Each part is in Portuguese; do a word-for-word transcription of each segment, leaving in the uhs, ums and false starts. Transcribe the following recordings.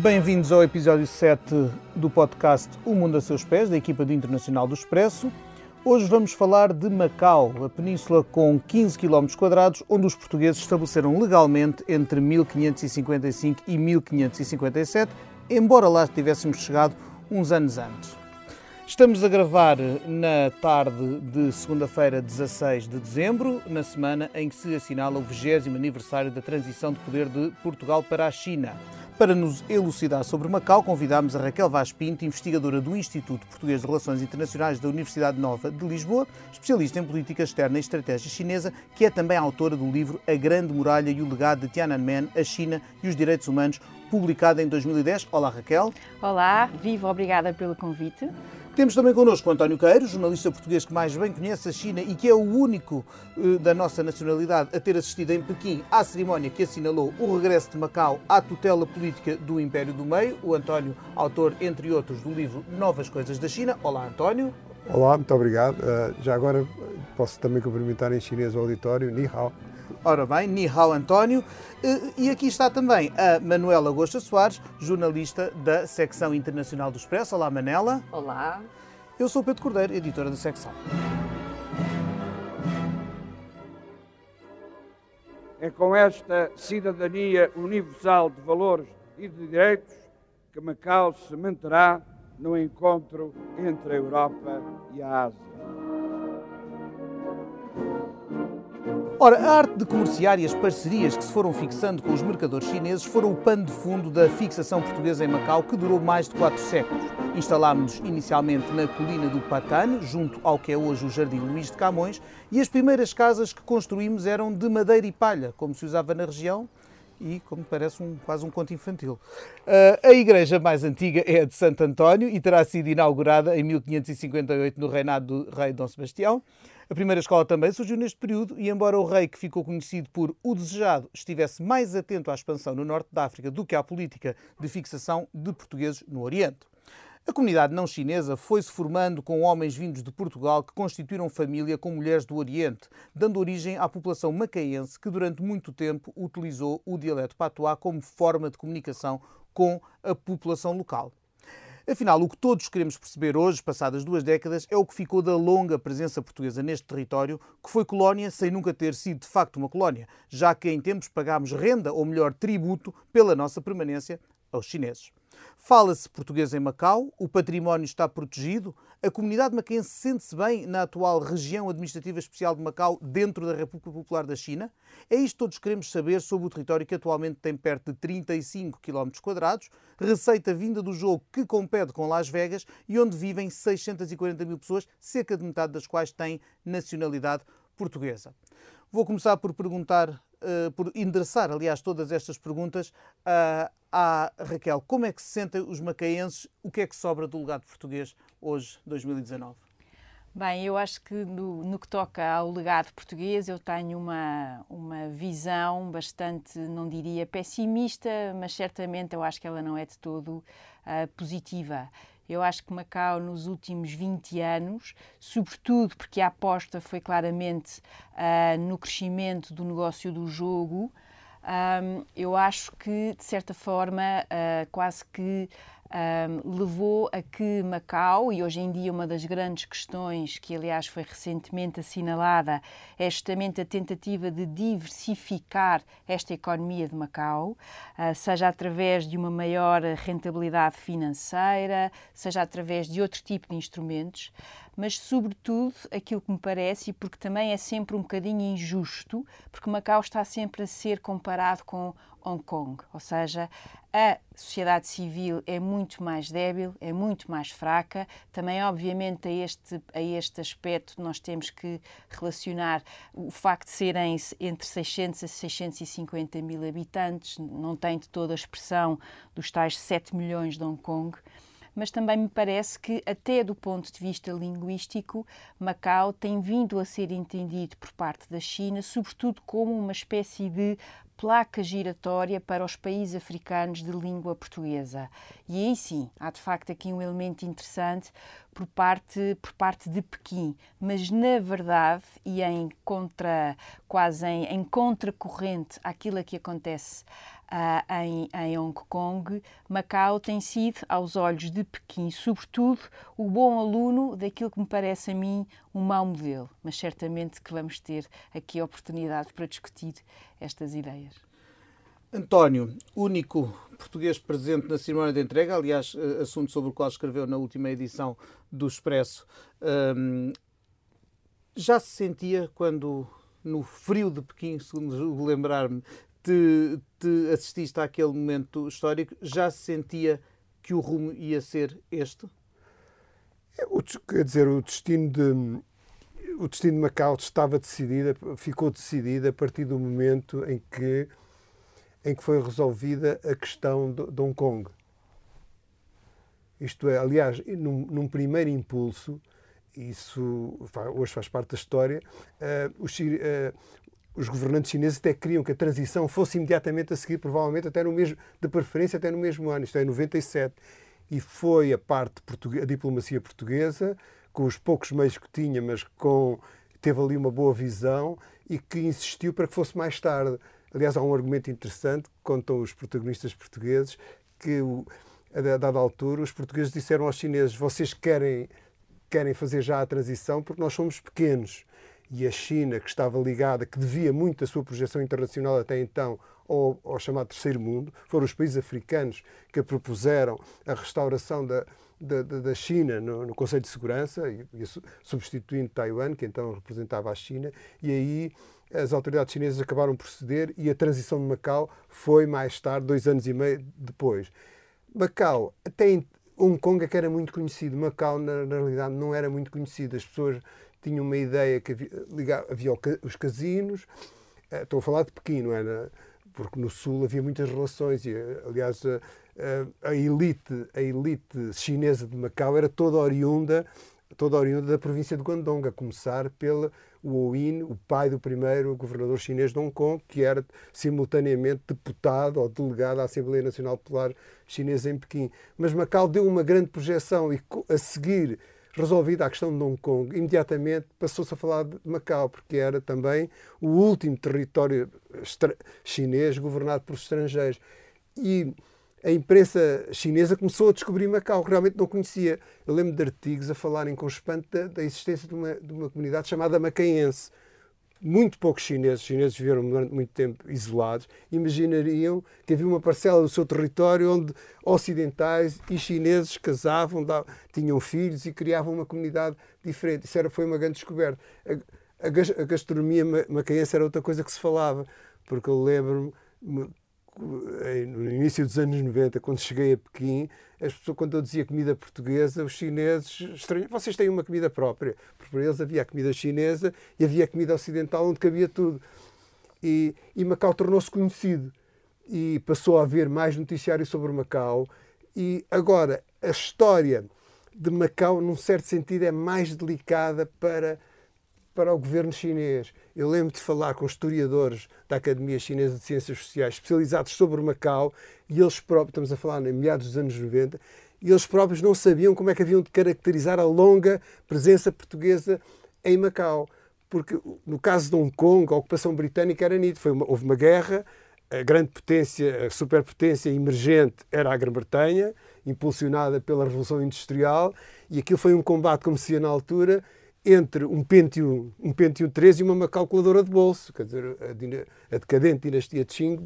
Bem-vindos ao episódio sete do podcast O Mundo a Seus Pés, da equipa do Internacional do Expresso. Hoje vamos falar de Macau, a península com quinze quilómetros quadrados, onde os portugueses estabeleceram legalmente entre mil quinhentos e cinquenta e cinco e mil quinhentos e cinquenta e sete, embora lá tivéssemos chegado uns anos antes. Estamos a gravar na tarde de segunda-feira, dezasseis de dezembro, na semana em que se assinala o vigésimo aniversário da transição de poder de Portugal para a China. Para nos elucidar sobre Macau, convidámos a Raquel Vaz Pinto, investigadora do Instituto Português de Relações Internacionais da Universidade Nova de Lisboa, especialista em política externa e estratégia chinesa, que é também autora do livro A Grande Muralha e o Legado de Tiananmen, a China e os Direitos Humanos, publicado em dois mil e dez. Olá, Raquel. Olá, viva, obrigada pelo convite. Temos também connosco António Queiro, jornalista português que mais bem conhece a China e que é o único uh, da nossa nacionalidade a ter assistido em Pequim à cerimónia que assinalou o regresso de Macau à tutela política do Império do Meio. O António, autor, entre outros, do livro Novas Coisas da China. Olá, António. Olá, muito obrigado. Uh, já agora posso também cumprimentar em chinês o auditório. Ni hao. Ora bem, ni hao, António. Uh, e aqui está também a Manuela Agosta Soares, jornalista da secção internacional do Expresso. Olá, Manela. Olá. Eu sou o Pedro Cordeiro, editora da secção. É com esta cidadania universal de valores e de direitos que Macau se manterá no encontro entre a Europa e a Ásia. Ora, a arte de comerciar e as parcerias que se foram fixando com os mercadores chineses foram o pano de fundo da fixação portuguesa em Macau, que durou mais de quatro séculos. Instalámos-nos inicialmente na colina do Patan, junto ao que é hoje o Jardim Luís de Camões, e as primeiras casas que construímos eram de madeira e palha, como se usava na região, e, como parece, um, quase um conto infantil. Uh, a igreja mais antiga é a de Santo António e terá sido inaugurada em mil quinhentos e cinquenta e oito, no reinado do rei Dom Sebastião. A primeira escola também surgiu neste período e, embora o rei que ficou conhecido por O Desejado estivesse mais atento à expansão no norte da África do que à política de fixação de portugueses no Oriente, a comunidade não chinesa foi-se formando com homens vindos de Portugal que constituíram família com mulheres do Oriente, dando origem à população macaense que durante muito tempo utilizou o dialeto patuá como forma de comunicação com a população local. Afinal, o que todos queremos perceber hoje, passadas duas décadas, é o que ficou da longa presença portuguesa neste território, que foi colónia sem nunca ter sido de facto uma colónia, já que em tempos pagámos renda, ou melhor, tributo, pela nossa permanência aos chineses. Fala-se português em Macau, o património está protegido, a comunidade macaense sente-se bem na atual região administrativa especial de Macau, dentro da República Popular da China. É isto que todos queremos saber sobre o território que atualmente tem perto de trinta e cinco quilómetros quadrados, receita vinda do jogo que compete com Las Vegas e onde vivem seiscentos e quarenta mil pessoas, cerca de metade das quais têm nacionalidade portuguesa. Vou começar por perguntar... Uh, por endereçar, aliás, todas estas perguntas uh, à Raquel. Como é que se sentem os macaenses? O que é que sobra do legado português hoje, dois mil e dezanove? Bem, eu acho que no, no que toca ao legado português eu tenho uma, uma visão bastante, não diria pessimista, mas certamente eu acho que ela não é de todo uh, positiva. Eu acho que Macau, nos últimos vinte anos, sobretudo porque a aposta foi claramente uh, no crescimento do negócio do jogo, um, eu acho que, de certa forma, uh, quase que um, levou a que Macau, e hoje em dia uma das grandes questões que, aliás, foi recentemente assinalada, é justamente a tentativa de diversificar esta economia de Macau, uh, seja através de uma maior rentabilidade financeira, seja através de outro tipo de instrumentos, mas, sobretudo, aquilo que me parece, e porque também é sempre um bocadinho injusto, porque Macau está sempre a ser comparado com Hong Kong, ou seja, a sociedade civil é muito mais débil, é muito mais fraca. Também, obviamente, a este, a este aspecto nós temos que relacionar o facto de serem entre seiscentos a seiscentos e cinquenta mil habitantes, não tem de toda a expressão dos tais sete milhões de Hong Kong, mas também me parece que, até do ponto de vista linguístico, Macau tem vindo a ser entendido por parte da China, sobretudo como uma espécie de placa giratória para os países africanos de língua portuguesa. E aí sim, há de facto aqui um elemento interessante por parte, por parte de Pequim, mas na verdade, e em contra, quase em, em contracorrente àquilo que acontece uh, em, em Hong Kong, Macau tem sido, aos olhos de Pequim, sobretudo, o bom aluno daquilo que me parece a mim um mau modelo. Mas certamente que vamos ter aqui a oportunidade para discutir estas ideias. António, único português presente na cerimónia de entrega, aliás, assunto sobre o qual escreveu na última edição do Expresso, um, já se sentia quando, no frio de Pequim, segundo lembrar-me, te, te assististe àquele momento histórico, já se sentia que o rumo ia ser este? O, quer dizer, o destino de... O destino de Macau estava decidida, ficou decidida a partir do momento em que, em que foi resolvida a questão de Hong Kong. Isto é, aliás, num, num primeiro impulso, isso hoje faz parte da história, uh, os, uh, os governantes chineses até queriam que a transição fosse imediatamente a seguir, provavelmente até no mesmo, de preferência até no mesmo ano, isto é, em noventa e sete. E foi a parte portuguesa, a diplomacia portuguesa, com os poucos meios que tinha, mas com, teve ali uma boa visão e que insistiu para que fosse mais tarde. Aliás, há um argumento interessante que contam os protagonistas portugueses, que a dada altura os portugueses disseram aos chineses: vocês querem, querem fazer já a transição porque nós somos pequenos. E a China, que estava ligada, que devia muito a sua projeção internacional até então ao, ao chamado Terceiro Mundo, foram os países africanos que propuseram a restauração da Da, da, da China no, no Conselho de Segurança, e, e substituindo Taiwan, que então representava a China, e aí as autoridades chinesas acabaram por ceder e a transição de Macau foi mais tarde, dois anos e meio depois. Macau, até em Hong Kong é que era muito conhecido, Macau na, na realidade não era muito conhecido, as pessoas tinham uma ideia que havia, ligava, havia os casinos, estou a falar de Pequim, não era? Porque no Sul havia muitas relações e, aliás, a, a, elite, a elite chinesa de Macau era toda oriunda, toda oriunda da província de Guangdong, a começar pelo Wu Yin, o pai do primeiro governador chinês de Hong Kong, que era simultaneamente deputado ou delegado à Assembleia Nacional Popular Chinesa em Pequim. Mas Macau deu uma grande projeção e, a seguir, resolvida a questão de Hong Kong, imediatamente passou-se a falar de Macau, porque era também o último território chinês governado por estrangeiros. E a imprensa chinesa começou a descobrir Macau, que realmente não conhecia. Eu lembro de artigos a falarem com espanto da, da existência de uma, de uma comunidade chamada macaense. Muito poucos chineses, chineses viveram durante muito tempo isolados, imaginariam que havia uma parcela do seu território onde ocidentais e chineses casavam, tinham filhos e criavam uma comunidade diferente. Isso era, foi uma grande descoberta. A, a, a gastronomia macaense era outra coisa que se falava, porque eu lembro-me, no início dos anos noventa, quando cheguei a Pequim, as pessoas, quando eu dizia comida portuguesa, os chineses estranhavam. Vocês têm uma comida própria. Para eles havia a comida chinesa e havia a comida ocidental, onde cabia tudo. E, e Macau tornou-se conhecido. E passou a haver mais noticiário sobre Macau. E agora, a história de Macau, num certo sentido, é mais delicada para... para o governo chinês. Eu lembro de falar com historiadores da Academia Chinesa de Ciências Sociais especializados sobre Macau e eles próprios, estamos a falar em meados dos anos noventa, e eles próprios não sabiam como é que haviam de caracterizar a longa presença portuguesa em Macau. Porque no caso de Hong Kong, a ocupação britânica era nítida. Foi uma, houve uma guerra, a grande potência, a superpotência emergente era a Grã-Bretanha, impulsionada pela Revolução Industrial, e aquilo foi um combate, como se ia na altura, entre um Pentium, um Pentium treze e uma calculadora de bolso. Quer dizer, a, a decadente dinastia de Qing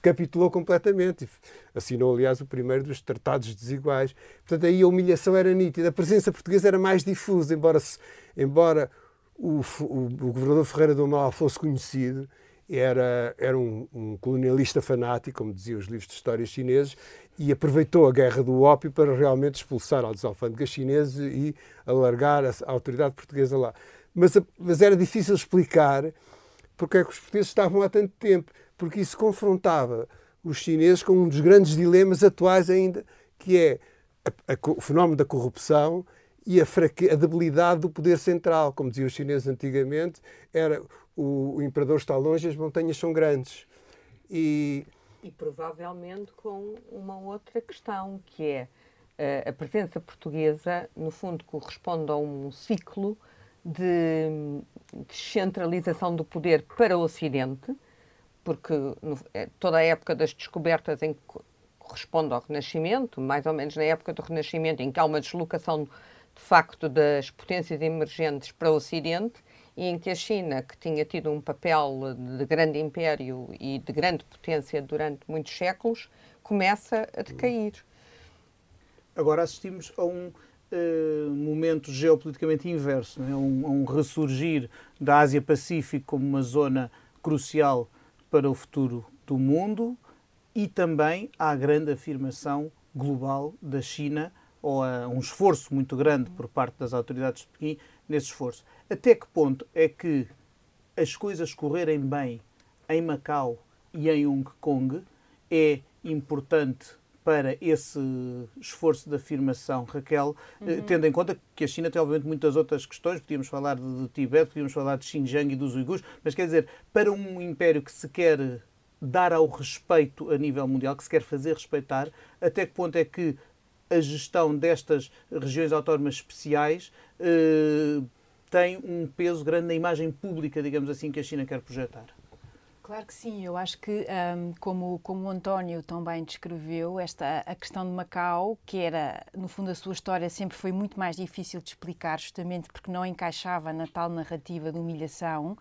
capitulou completamente. Assinou, aliás, o primeiro dos tratados desiguais. Portanto, aí a humilhação era nítida. A presença portuguesa era mais difusa, embora, se, embora o, o, o governador Ferreira do Amaral fosse conhecido, era, era um, um colonialista fanático, como diziam os livros de história chineses, e aproveitou a guerra do ópio para realmente expulsar as alfândegas chinesas e alargar a autoridade portuguesa lá. Mas, mas era difícil explicar porque é que os portugueses estavam há tanto tempo, porque isso confrontava os chineses com um dos grandes dilemas atuais ainda, que é a, a, o fenómeno da corrupção e a, fraque, a debilidade do poder central. Como diziam os chineses antigamente, era... O, o imperador está longe, as montanhas são grandes. E, e provavelmente com uma outra questão, que é uh, a presença portuguesa, no fundo, corresponde a um ciclo de descentralização do poder para o Ocidente, porque no, toda a época das descobertas em que corresponde ao Renascimento, mais ou menos na época do Renascimento, em que há uma deslocação de facto das potências emergentes para o Ocidente, e em que a China, que tinha tido um papel de grande império e de grande potência durante muitos séculos, começa a decair. Agora assistimos a um uh, momento geopoliticamente inverso, né? um, a um ressurgir da Ásia-Pacífico como uma zona crucial para o futuro do mundo e também à grande afirmação global da China, ou a um esforço muito grande por parte das autoridades de Pequim nesse esforço. Até que ponto é que as coisas correrem bem em Macau e em Hong Kong é importante para esse esforço de afirmação, Raquel, uhum. tendo em conta que a China tem, obviamente, muitas outras questões, podíamos falar do Tibete, podíamos falar de Xinjiang e dos uigures, mas quer dizer, para um império que se quer dar ao respeito a nível mundial, que se quer fazer respeitar, até que ponto é que a gestão destas regiões autónomas especiais eh, tem um peso grande na imagem pública, digamos assim, que a China quer projetar? Claro que sim, eu acho que, um, como, como o António tão bem descreveu, esta, a questão de Macau, que era, no fundo, a sua história sempre foi muito mais difícil de explicar, justamente porque não encaixava na tal narrativa de humilhação,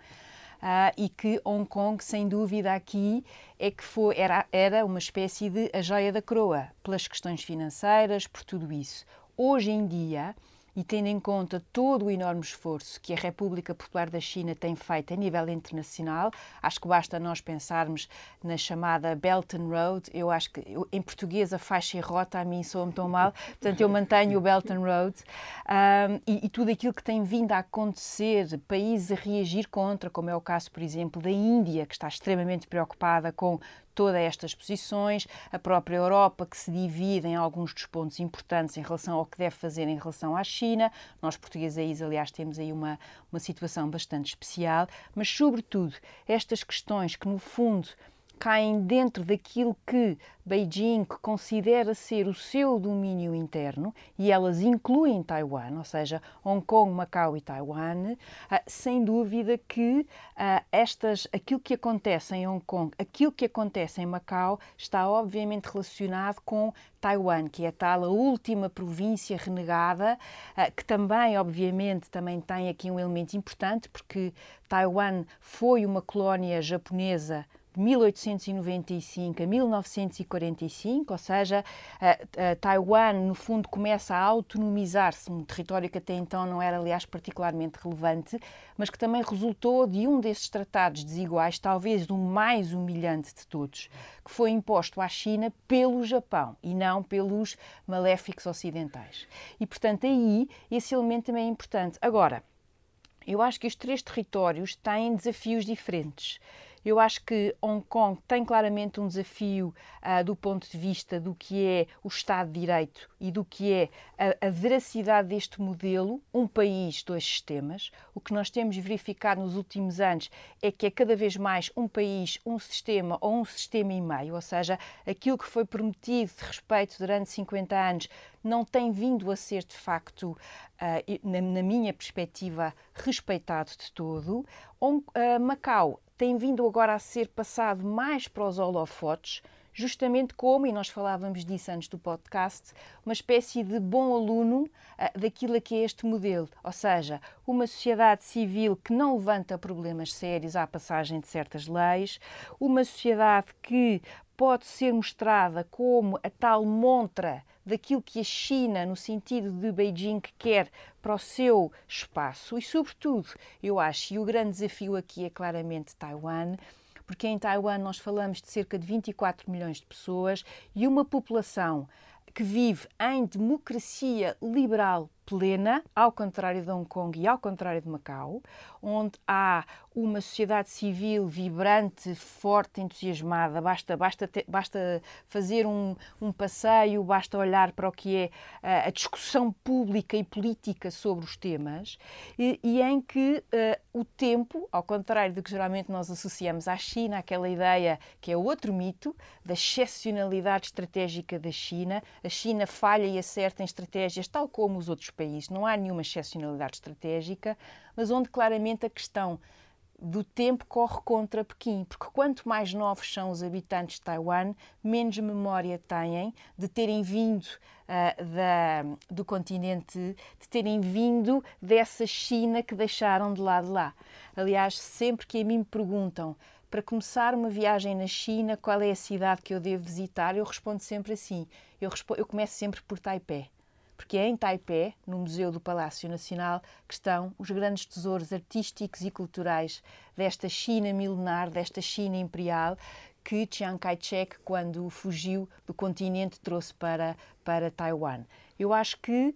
Uh, e que Hong Kong, sem dúvida, aqui é que foi, era, era uma espécie de a joia da coroa, pelas questões financeiras, por tudo isso. Hoje em dia, e tendo em conta todo o enorme esforço que a República Popular da China tem feito a nível internacional, acho que basta nós pensarmos na chamada Belt and Road, eu acho que eu, em português a faixa e rota a mim soa-me tão mal, portanto eu mantenho o Belt and Road, um, e, e tudo aquilo que tem vindo a acontecer, países a reagir contra, como é o caso, por exemplo, da Índia, que está extremamente preocupada com todas estas posições, a própria Europa que se divide em alguns dos pontos importantes em relação ao que deve fazer em relação à China. Nós portugueses, aliás, temos aí uma, uma situação bastante especial, mas sobretudo estas questões que no fundo caem dentro daquilo que Beijing considera ser o seu domínio interno, e elas incluem Taiwan, ou seja, Hong Kong, Macau e Taiwan, ah, sem dúvida que ah, estas, aquilo que acontece em Hong Kong, aquilo que acontece em Macau, está obviamente relacionado com Taiwan, que é tal a última província renegada, ah, que também, obviamente, também tem aqui um elemento importante, porque Taiwan foi uma colónia japonesa de mil oitocentos e noventa e cinco a mil novecentos e quarenta e cinco, ou seja, a, a Taiwan, no fundo, começa a autonomizar-se, um território que até então não era, aliás, particularmente relevante, mas que também resultou de um desses tratados desiguais, talvez o mais humilhante de todos, que foi imposto à China pelo Japão e não pelos maléficos ocidentais. E, portanto, aí esse elemento também é importante. Agora, eu acho que os três territórios têm desafios diferentes. Eu acho que Hong Kong tem claramente um desafio ah, do ponto de vista do que é o Estado de Direito e do que é a, a veracidade deste modelo, um país, dois sistemas. O que nós temos verificado nos últimos anos é que é cada vez mais um país, um sistema ou um sistema e meio, ou seja, aquilo que foi prometido de respeito durante cinquenta anos não tem vindo a ser, de facto, ah, na, na minha perspectiva, respeitado de todo. Hong, ah, Macau tem vindo agora a ser passado mais para os holofotes, justamente como, e nós falávamos disso antes do podcast, uma espécie de bom aluno uh, daquilo que é este modelo. Ou seja, uma sociedade civil que não levanta problemas sérios à passagem de certas leis, uma sociedade que pode ser mostrada como a tal montra daquilo que a China, no sentido de Beijing, quer para o seu espaço. E, sobretudo, eu acho, e o grande desafio aqui é claramente Taiwan, porque em Taiwan nós falamos de cerca de vinte e quatro milhões de pessoas e uma população que vive em democracia liberal plena, ao contrário de Hong Kong e ao contrário de Macau, onde há uma sociedade civil vibrante, forte, entusiasmada, basta, basta, te, basta fazer um, um passeio, basta olhar para o que é uh, a discussão pública e política sobre os temas, e, e em que uh, o tempo, ao contrário do que geralmente nós associamos à China, aquela ideia que é outro mito, da excepcionalidade estratégica da China, a China falha e acerta em estratégias tal como os outros países, não há nenhuma excepcionalidade estratégica, mas onde claramente a questão do tempo corre contra Pequim, porque quanto mais novos são os habitantes de Taiwan, menos memória têm de terem vindo uh, da, do continente, de terem vindo dessa China que deixaram de lado lá. Aliás, sempre que a mim me perguntam, para começar uma viagem na China, qual é a cidade que eu devo visitar, eu respondo sempre assim, eu, respondo, eu começo sempre por Taipei. Porque é em Taipei, no Museu do Palácio Nacional, que estão os grandes tesouros artísticos e culturais desta China milenar, desta China imperial, que Chiang Kai-shek, quando fugiu do continente, trouxe para, para Taiwan. Eu acho que uh,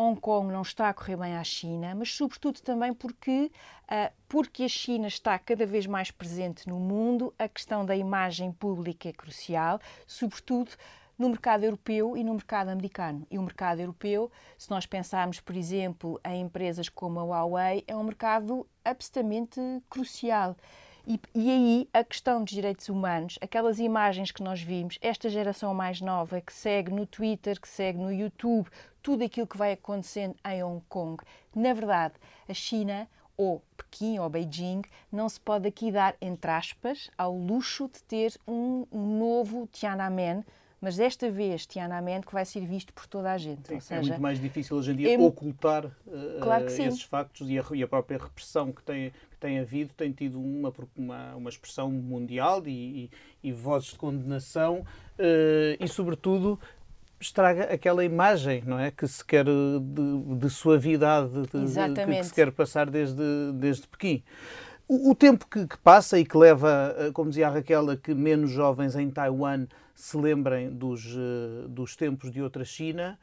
Hong Kong não está a correr bem à China, mas sobretudo também porque, uh, porque a China está cada vez mais presente no mundo, a questão da imagem pública é crucial, sobretudo no mercado europeu e no mercado americano. E o mercado europeu, se nós pensarmos, por exemplo, em empresas como a Huawei, é um mercado absolutamente crucial. E, e aí a questão dos direitos humanos, aquelas imagens que nós vimos, esta geração mais nova que segue no Twitter, que segue no YouTube, tudo aquilo que vai acontecendo em Hong Kong, na verdade, a China, ou Pequim, ou Beijing, não se pode aqui dar, entre aspas, ao luxo de ter um, um novo Tiananmen, mas desta vez, Tiananmen, que vai ser visto por toda a gente. Sim, ou seja, é muito mais difícil hoje em dia é... ocultar uh, claro esses factos e a, e a própria repressão que tem, que tem havido tem tido uma, uma, uma expressão mundial e, e, e vozes de condenação uh, e, sobretudo, estraga aquela imagem, não é, que se quer de, de suavidade de, que se quer passar desde, desde Pequim. O, o tempo que, que passa e que leva, como dizia a Raquel, a que menos jovens em Taiwan se lembrem dos, dos tempos de outra China,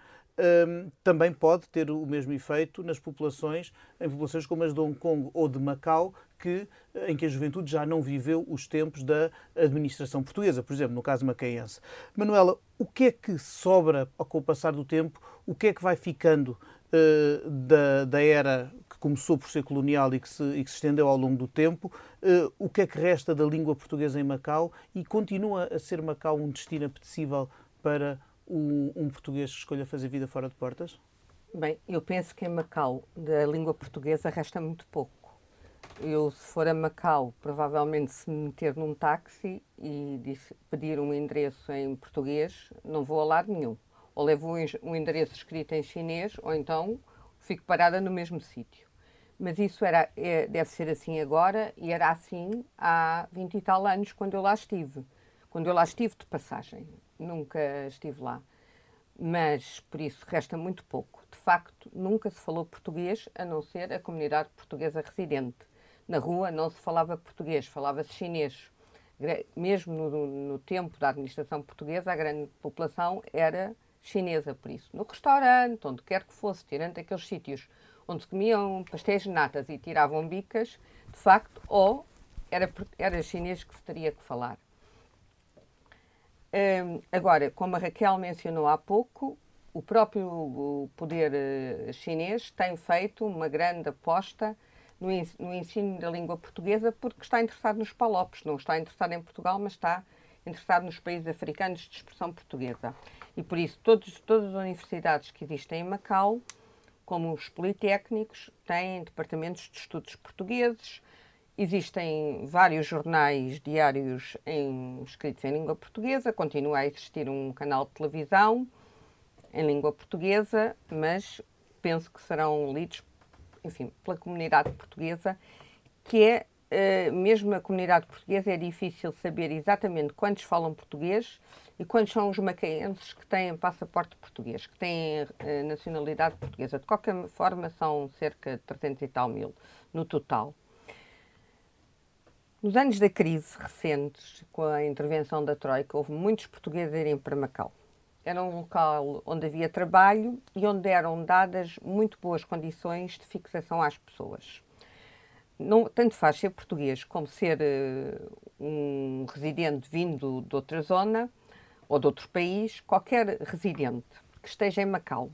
um, também pode ter o mesmo efeito nas populações, em populações como as de Hong Kong ou de Macau, que, em que a juventude já não viveu os tempos da administração portuguesa, por exemplo, no caso macaense. Manuela, o que é que sobra com o passar do tempo? O que é que vai ficando uh, da, da era que começou por ser colonial e que se, e que se estendeu ao longo do tempo? Uh, o que é que resta da língua portuguesa em Macau? E continua a ser Macau um destino apetecível para o, um português que escolha fazer vida fora de portas? Bem, eu penso que em Macau da língua portuguesa resta muito pouco. Eu, se for a Macau, provavelmente se me meter num táxi e pedir um endereço em português, não vou a lado nenhum. Ou levo um endereço escrito em chinês, ou então fico parada no mesmo sítio. Mas isso era, é, deve ser assim agora, e era assim há vinte e tal anos, quando eu lá estive. Quando eu lá estive de passagem. Nunca estive lá. Mas, por isso, resta muito pouco. De facto, nunca se falou português, a não ser a comunidade portuguesa residente. Na rua não se falava português, falava-se chinês. Mesmo no, no tempo da administração portuguesa, a grande população era chinesa, por isso. No restaurante, onde quer que fosse, tirando aqueles sítios onde se comiam pastéis de natas e tiravam bicas, de facto, ou era, era chinês que se teria que falar. Hum, agora, como a Raquel mencionou há pouco, o próprio poder chinês tem feito uma grande aposta no ensino da língua portuguesa, porque está interessado nos PALOPs, não está interessado em Portugal, mas está interessado nos países africanos de expressão portuguesa. E por isso todos, todas as universidades que existem em Macau, como os politécnicos, têm departamentos de estudos portugueses, existem vários jornais diários em, escritos em língua portuguesa, continua a existir um canal de televisão em língua portuguesa, mas penso que serão lidos, enfim, pela comunidade portuguesa, que é, eh, mesmo a comunidade portuguesa, é difícil saber exatamente quantos falam português e quantos são os macaenses que têm passaporte português, que têm eh, nacionalidade portuguesa. De qualquer forma, são cerca de trezentos e tal mil no total. Nos anos da crise recentes, com a intervenção da Troika, houve muitos portugueses a irem para Macau. Era um local onde havia trabalho e onde eram dadas muito boas condições de fixação às pessoas. Não, tanto faz ser português como ser uh, um residente vindo de outra zona ou de outro país, qualquer residente que esteja em Macau,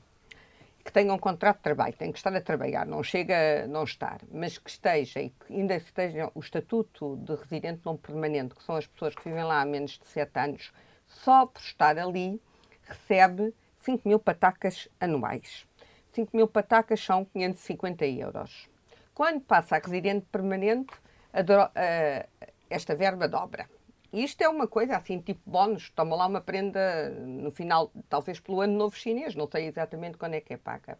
que tenha um contrato de trabalho, tem que estar a trabalhar, não chega a não estar, mas que esteja e que ainda esteja o estatuto de residente não permanente, que são as pessoas que vivem lá há menos de sete anos, só por estar ali, recebe cinco mil patacas anuais. cinco mil patacas são quinhentos e cinquenta euros. Quando passa a residente permanente, adoro, uh, esta verba dobra. E isto é uma coisa assim, tipo bónus, toma lá uma prenda no final, talvez pelo ano novo chinês, não sei exatamente quando é que é paga.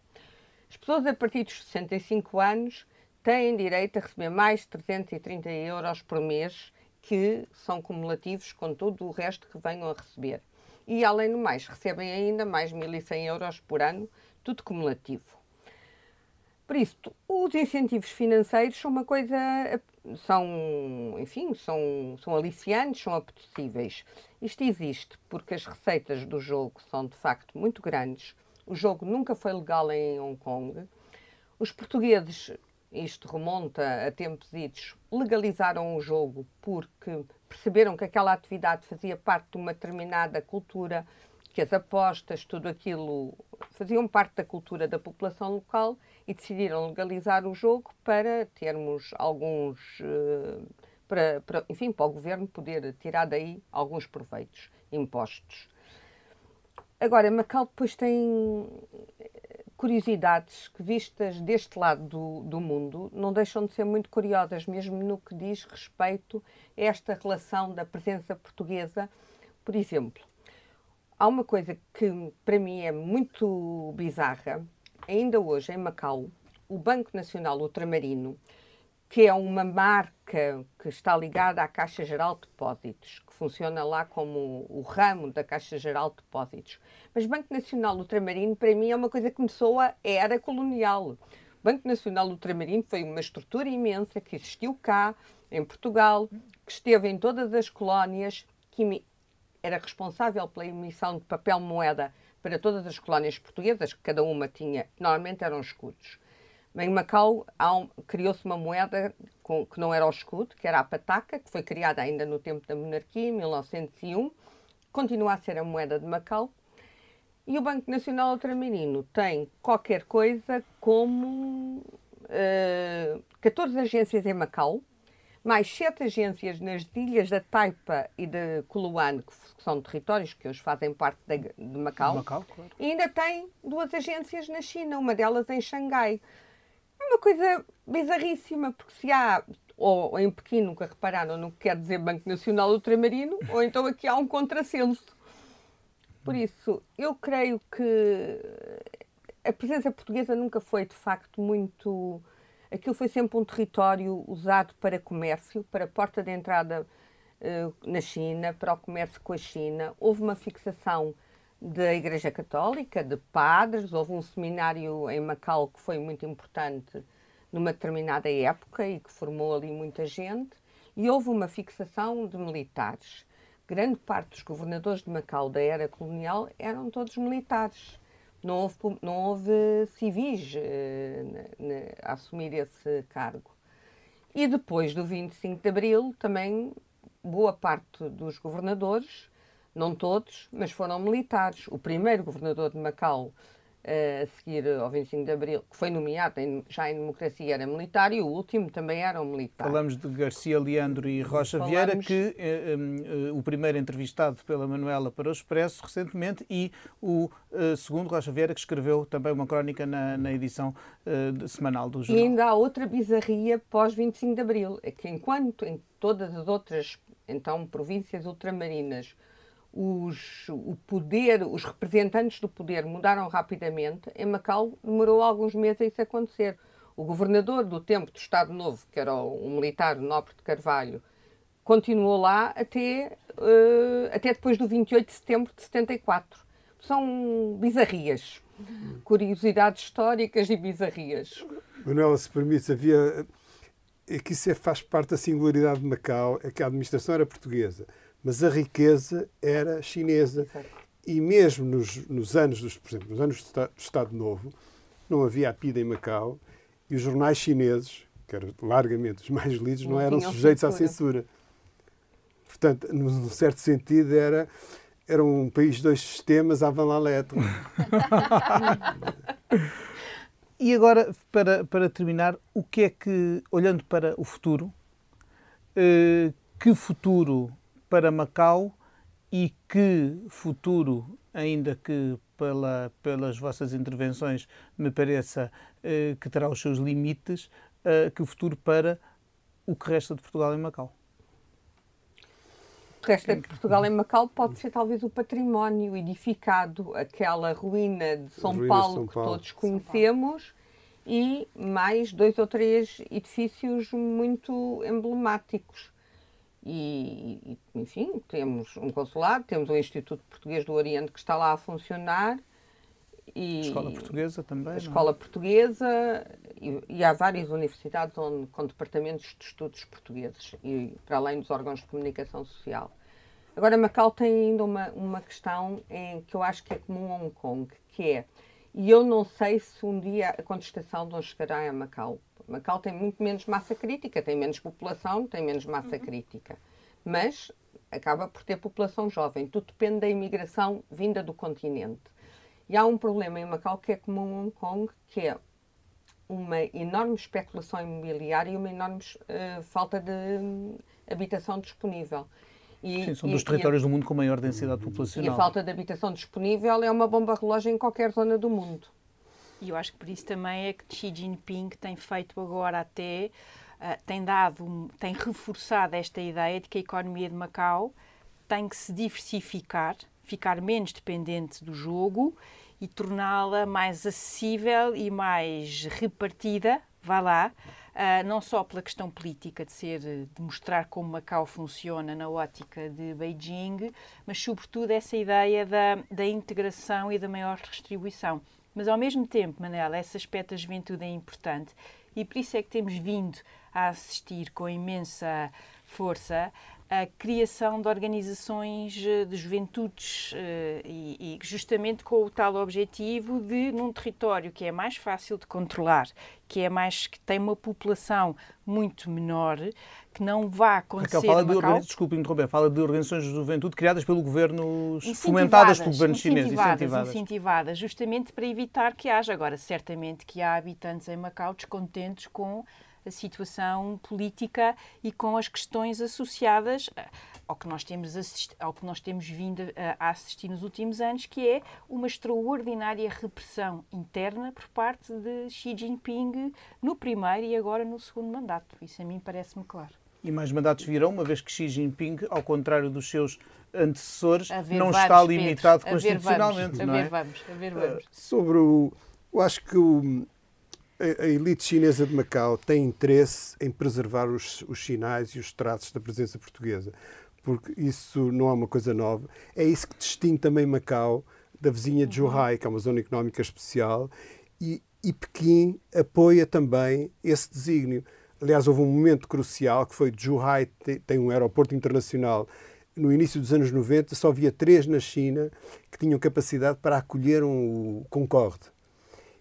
As pessoas a partir dos sessenta e cinco anos têm direito a receber mais de trezentos e trinta euros por mês, que são cumulativos com todo o resto que venham a receber. E, além do mais, recebem ainda mais mil e cem euros por ano, tudo cumulativo. Por isso, os incentivos financeiros são uma coisa, são, enfim, são, são aliciantes, são apetecíveis. Isto existe porque as receitas do jogo são, de facto, muito grandes. O jogo nunca foi legal em Hong Kong. Os portugueses, isto remonta a tempos idos, legalizaram o jogo porque perceberam que aquela atividade fazia parte de uma determinada cultura, que as apostas, tudo aquilo, faziam parte da cultura da população local e decidiram legalizar o jogo para termos alguns, para, para, enfim, para o governo poder tirar daí alguns proveitos, impostos. Agora, Macau depois tem curiosidades que, vistas deste lado do, do mundo, não deixam de ser muito curiosas, mesmo no que diz respeito a esta relação da presença portuguesa. Por exemplo, há uma coisa que para mim é muito bizarra. Ainda hoje, em Macau, o Banco Nacional Ultramarino, que é uma marca que está ligada à Caixa Geral de Depósitos, que funciona lá como o ramo da Caixa Geral de Depósitos. Mas Banco Nacional Ultramarino, para mim, é uma coisa que me soa a era colonial. O Banco Nacional Ultramarino foi uma estrutura imensa que existiu cá, em Portugal, que esteve em todas as colónias, que era responsável pela emissão de papel-moeda para todas as colónias portuguesas, que cada uma tinha, normalmente eram escudos. Em Macau um, criou-se uma moeda com, que não era o escudo, que era a Pataca, que foi criada ainda no tempo da monarquia, em mil novecentos e um, continua a ser a moeda de Macau. E o Banco Nacional Ultramarino tem qualquer coisa como uh, catorze agências em Macau, mais sete agências nas ilhas da Taipa e de Coloane, que são territórios que hoje fazem parte de, de Macau, de Macau claro. E ainda tem duas agências na China, uma delas em Xangai. Uma coisa bizarríssima, porque se há, ou em Pequim nunca repararam no que quer dizer Banco Nacional Ultramarino, ou então aqui há um contrassenso. Por isso, eu creio que a presença portuguesa nunca foi, de facto, muito... Aquilo foi sempre um território usado para comércio, para porta de entrada uh, na China, para o comércio com a China. Houve uma fixação da Igreja Católica, de padres, houve um seminário em Macau que foi muito importante numa determinada época e que formou ali muita gente, e houve uma fixação de militares. Grande parte dos governadores de Macau da era colonial eram todos militares. Não houve, não houve civis eh, ne, a assumir esse cargo. E depois do vinte e cinco de abril, também boa parte dos governadores, não todos, mas foram militares. O primeiro governador de Macau eh, a seguir ao vinte e cinco de abril, que foi nomeado em, já em democracia, era militar, e o último também era um militar. Falamos de Garcia Leandro e Rocha Falamos... Vieira, que eh, eh, o primeiro entrevistado pela Manuela para o Expresso recentemente, e o eh, segundo, Rocha Vieira, que escreveu também uma crónica na, na edição eh, semanal do jornal. E ainda há outra bizarria pós vinte e cinco de abril, é que enquanto em todas as outras então províncias ultramarinas Os, o poder, os representantes do poder mudaram rapidamente, em Macau demorou alguns meses a isso acontecer. O governador do tempo do Estado Novo, que era o, o militar Nobre de Carvalho, continuou lá até, uh, até depois do vinte e oito de setembro de setenta e quatro. São bizarrias, curiosidades históricas e bizarrias. Manuela, se permite, havia... É que isso faz parte da singularidade de Macau, é que a administração era portuguesa, mas a riqueza era chinesa. E mesmo nos, nos anos, dos, por exemplo, nos anos do Estado Novo, não havia a PIDA em Macau, e os jornais chineses, que eram largamente os mais lidos, não, não eram sujeitos censura. à censura. Portanto, num certo sentido, era, era um país de dois sistemas, avant la lettre. E agora, para, para terminar, o que é que, olhando para o futuro, eh, que futuro... para Macau, e que futuro, ainda que pela, pelas vossas intervenções me pareça eh, que terá os seus limites, eh, que futuro para o que resta de Portugal em Macau. O resto de Portugal em Macau pode ser talvez o património edificado, aquela ruína de São Paulo, de São Paulo que todos conhecemos, e mais dois ou três edifícios muito emblemáticos. E, enfim, temos um consulado, temos um Instituto Português do Oriente que está lá a funcionar. E a Escola Portuguesa também. A Escola não? Portuguesa e, e há várias universidades onde, com departamentos de estudos portugueses e para além dos órgãos de comunicação social. Agora, Macau tem ainda uma, uma questão em, que eu acho que é comum a Hong Kong, que é, e eu não sei se um dia a contestação não chegará a Macau. Macau tem muito menos massa crítica, tem menos população, tem menos massa uhum. crítica, mas acaba por ter população jovem. Tudo depende da imigração vinda do continente. E há um problema em Macau que é comum em Hong Kong, que é uma enorme especulação imobiliária e uma enorme uh, falta de um, habitação disponível. E, Sim, são e, dos territórios e, do mundo com maior densidade populacional. E a falta de habitação disponível é uma bomba relógio em qualquer zona do mundo. E eu acho que por isso também é que Xi Jinping tem feito agora até, uh, tem dado, tem reforçado esta ideia de que a economia de Macau tem que se diversificar, ficar menos dependente do jogo e torná-la mais acessível e mais repartida, vá lá, uh, não só pela questão política de ser, de mostrar como Macau funciona na ótica de Beijing, mas sobretudo essa ideia da, da integração e da maior redistribuição. Mas ao mesmo tempo, Manuela, esse aspecto da juventude é importante e por isso é que temos vindo a assistir com imensa força a criação de organizações de juventudes e, e justamente com o tal objetivo de, num território que é mais fácil de controlar, que é mais, que tem uma população muito menor, que não vá acontecer Raquel, fala de Macau. Desculpe interromper, fala de organizações de juventude criadas pelo governo, fomentadas pelo governo chinês. Incentivadas, incentivadas. Incentivadas, justamente para evitar que haja. Agora, certamente que há habitantes em Macau descontentes com a situação política e com as questões associadas ao que nós temos, ao que nós temos vindo a assistir nos últimos anos, que é uma extraordinária repressão interna por parte de Xi Jinping no primeiro e agora no segundo mandato. Isso a mim parece-me claro. E mais mandatos virão, uma vez que Xi Jinping, ao contrário dos seus antecessores, não está limitado constitucionalmente. A ver, vamos, a ver, vamos. Sobre o... Eu acho que o... A elite chinesa de Macau tem interesse em preservar os, os sinais e os traços da presença portuguesa, porque isso não é uma coisa nova. É isso que distingue também Macau da vizinha de Zhuhai, que é uma zona económica especial, e, e Pequim apoia também esse desígnio. Aliás, houve um momento crucial que foi de Zhuhai, tem um aeroporto internacional. No início dos anos noventa, só havia três na China que tinham capacidade para acolher um Concorde.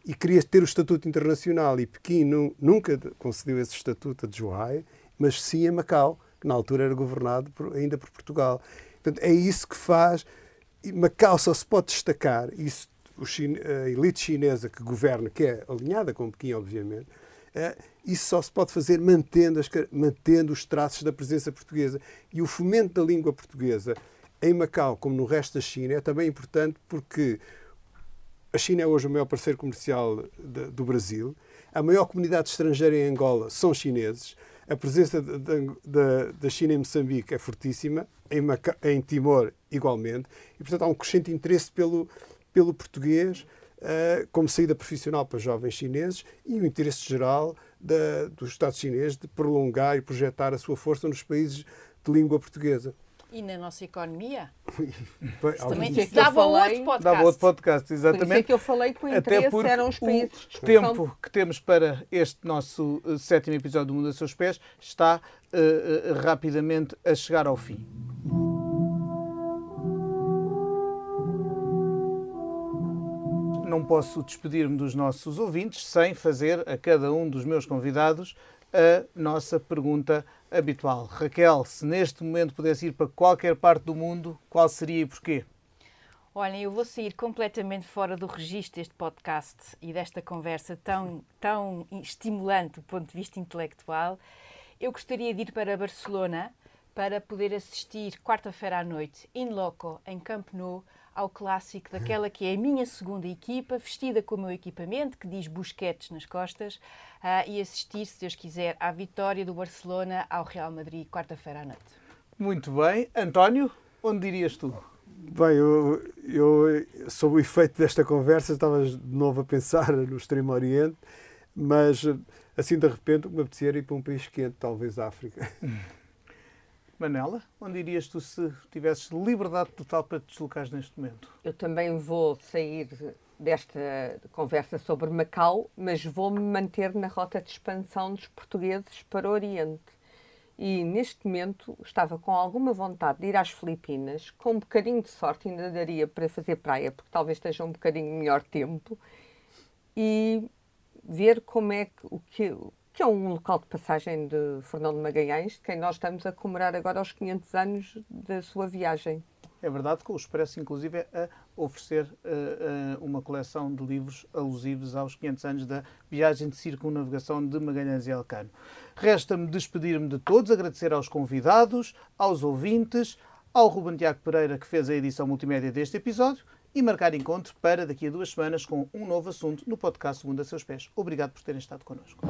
E queria ter o estatuto internacional e Pequim nu nunca concedeu esse estatuto a Zhuhai, mas sim a Macau, que na altura era governado por, ainda por Portugal. Portanto, é isso que faz. E Macau só se pode destacar, isso, o a elite chinesa que governa, que é alinhada com Pequim, obviamente, é, isso só se pode fazer mantendo, as, mantendo os traços da presença portuguesa. E o fomento da língua portuguesa em Macau, como no resto da China, é também importante porque a China é hoje o maior parceiro comercial de, do Brasil. A maior comunidade estrangeira em Angola são chineses. A presença da China em Moçambique é fortíssima. Em, Maca, em Timor, igualmente. E, portanto, há um crescente interesse pelo, pelo português uh, como saída profissional para jovens chineses e o interesse geral da, do Estado chinês de prolongar e projetar a sua força nos países de língua portuguesa. E na nossa economia? Também que dava, falei, outro podcast. Dava outro podcast, exatamente. Por isso é que eu falei que o interesse eram os países de exportação. O tempo que temos para este nosso uh, sétimo episódio do Mundo a Seus Pés está uh, uh, rapidamente a chegar ao fim. Não posso despedir-me dos nossos ouvintes sem fazer a cada um dos meus convidados a nossa pergunta habitual. Raquel, se neste momento pudesse ir para qualquer parte do mundo, qual seria e porquê? Olhem, eu vou sair completamente fora do registro deste podcast e desta conversa tão, tão estimulante do ponto de vista intelectual. Eu gostaria de ir para Barcelona para poder assistir quarta-feira à noite, in loco, em Camp Nou, ao clássico daquela que é a minha segunda equipa, vestida com o meu equipamento, que diz Busquets nas costas, uh, e assistir, se Deus quiser, à vitória do Barcelona ao Real Madrid, quarta-feira à noite. Muito bem. António, onde dirias tu? Bem, eu, eu sob o efeito desta conversa, estava de novo a pensar no Extremo Oriente, mas assim de repente me apetecia ir para um país quente, talvez a África. Manuela, onde irias tu se tivesses liberdade total para te deslocares neste momento? Eu também vou sair desta conversa sobre Macau, mas vou-me manter na rota de expansão dos portugueses para o Oriente. E neste momento estava com alguma vontade de ir às Filipinas, com um bocadinho de sorte ainda daria para fazer praia, porque talvez esteja um bocadinho melhor tempo, e ver como é que o que... que é um local de passagem de Fernão de Magalhães, de quem nós estamos a comemorar agora aos quinhentos anos da sua viagem. É verdade que o Expresso, inclusive, é a oferecer uh, uh, uma coleção de livros alusivos aos quinhentos anos da viagem de circunnavigação de Magalhães e Elcano. Resta-me despedir-me de todos, agradecer aos convidados, aos ouvintes, ao Ruben Tiago Pereira, que fez a edição multimédia deste episódio, e marcar encontro para daqui a duas semanas com um novo assunto no podcast O Mundo a Seus Pés. Obrigado por terem estado connosco.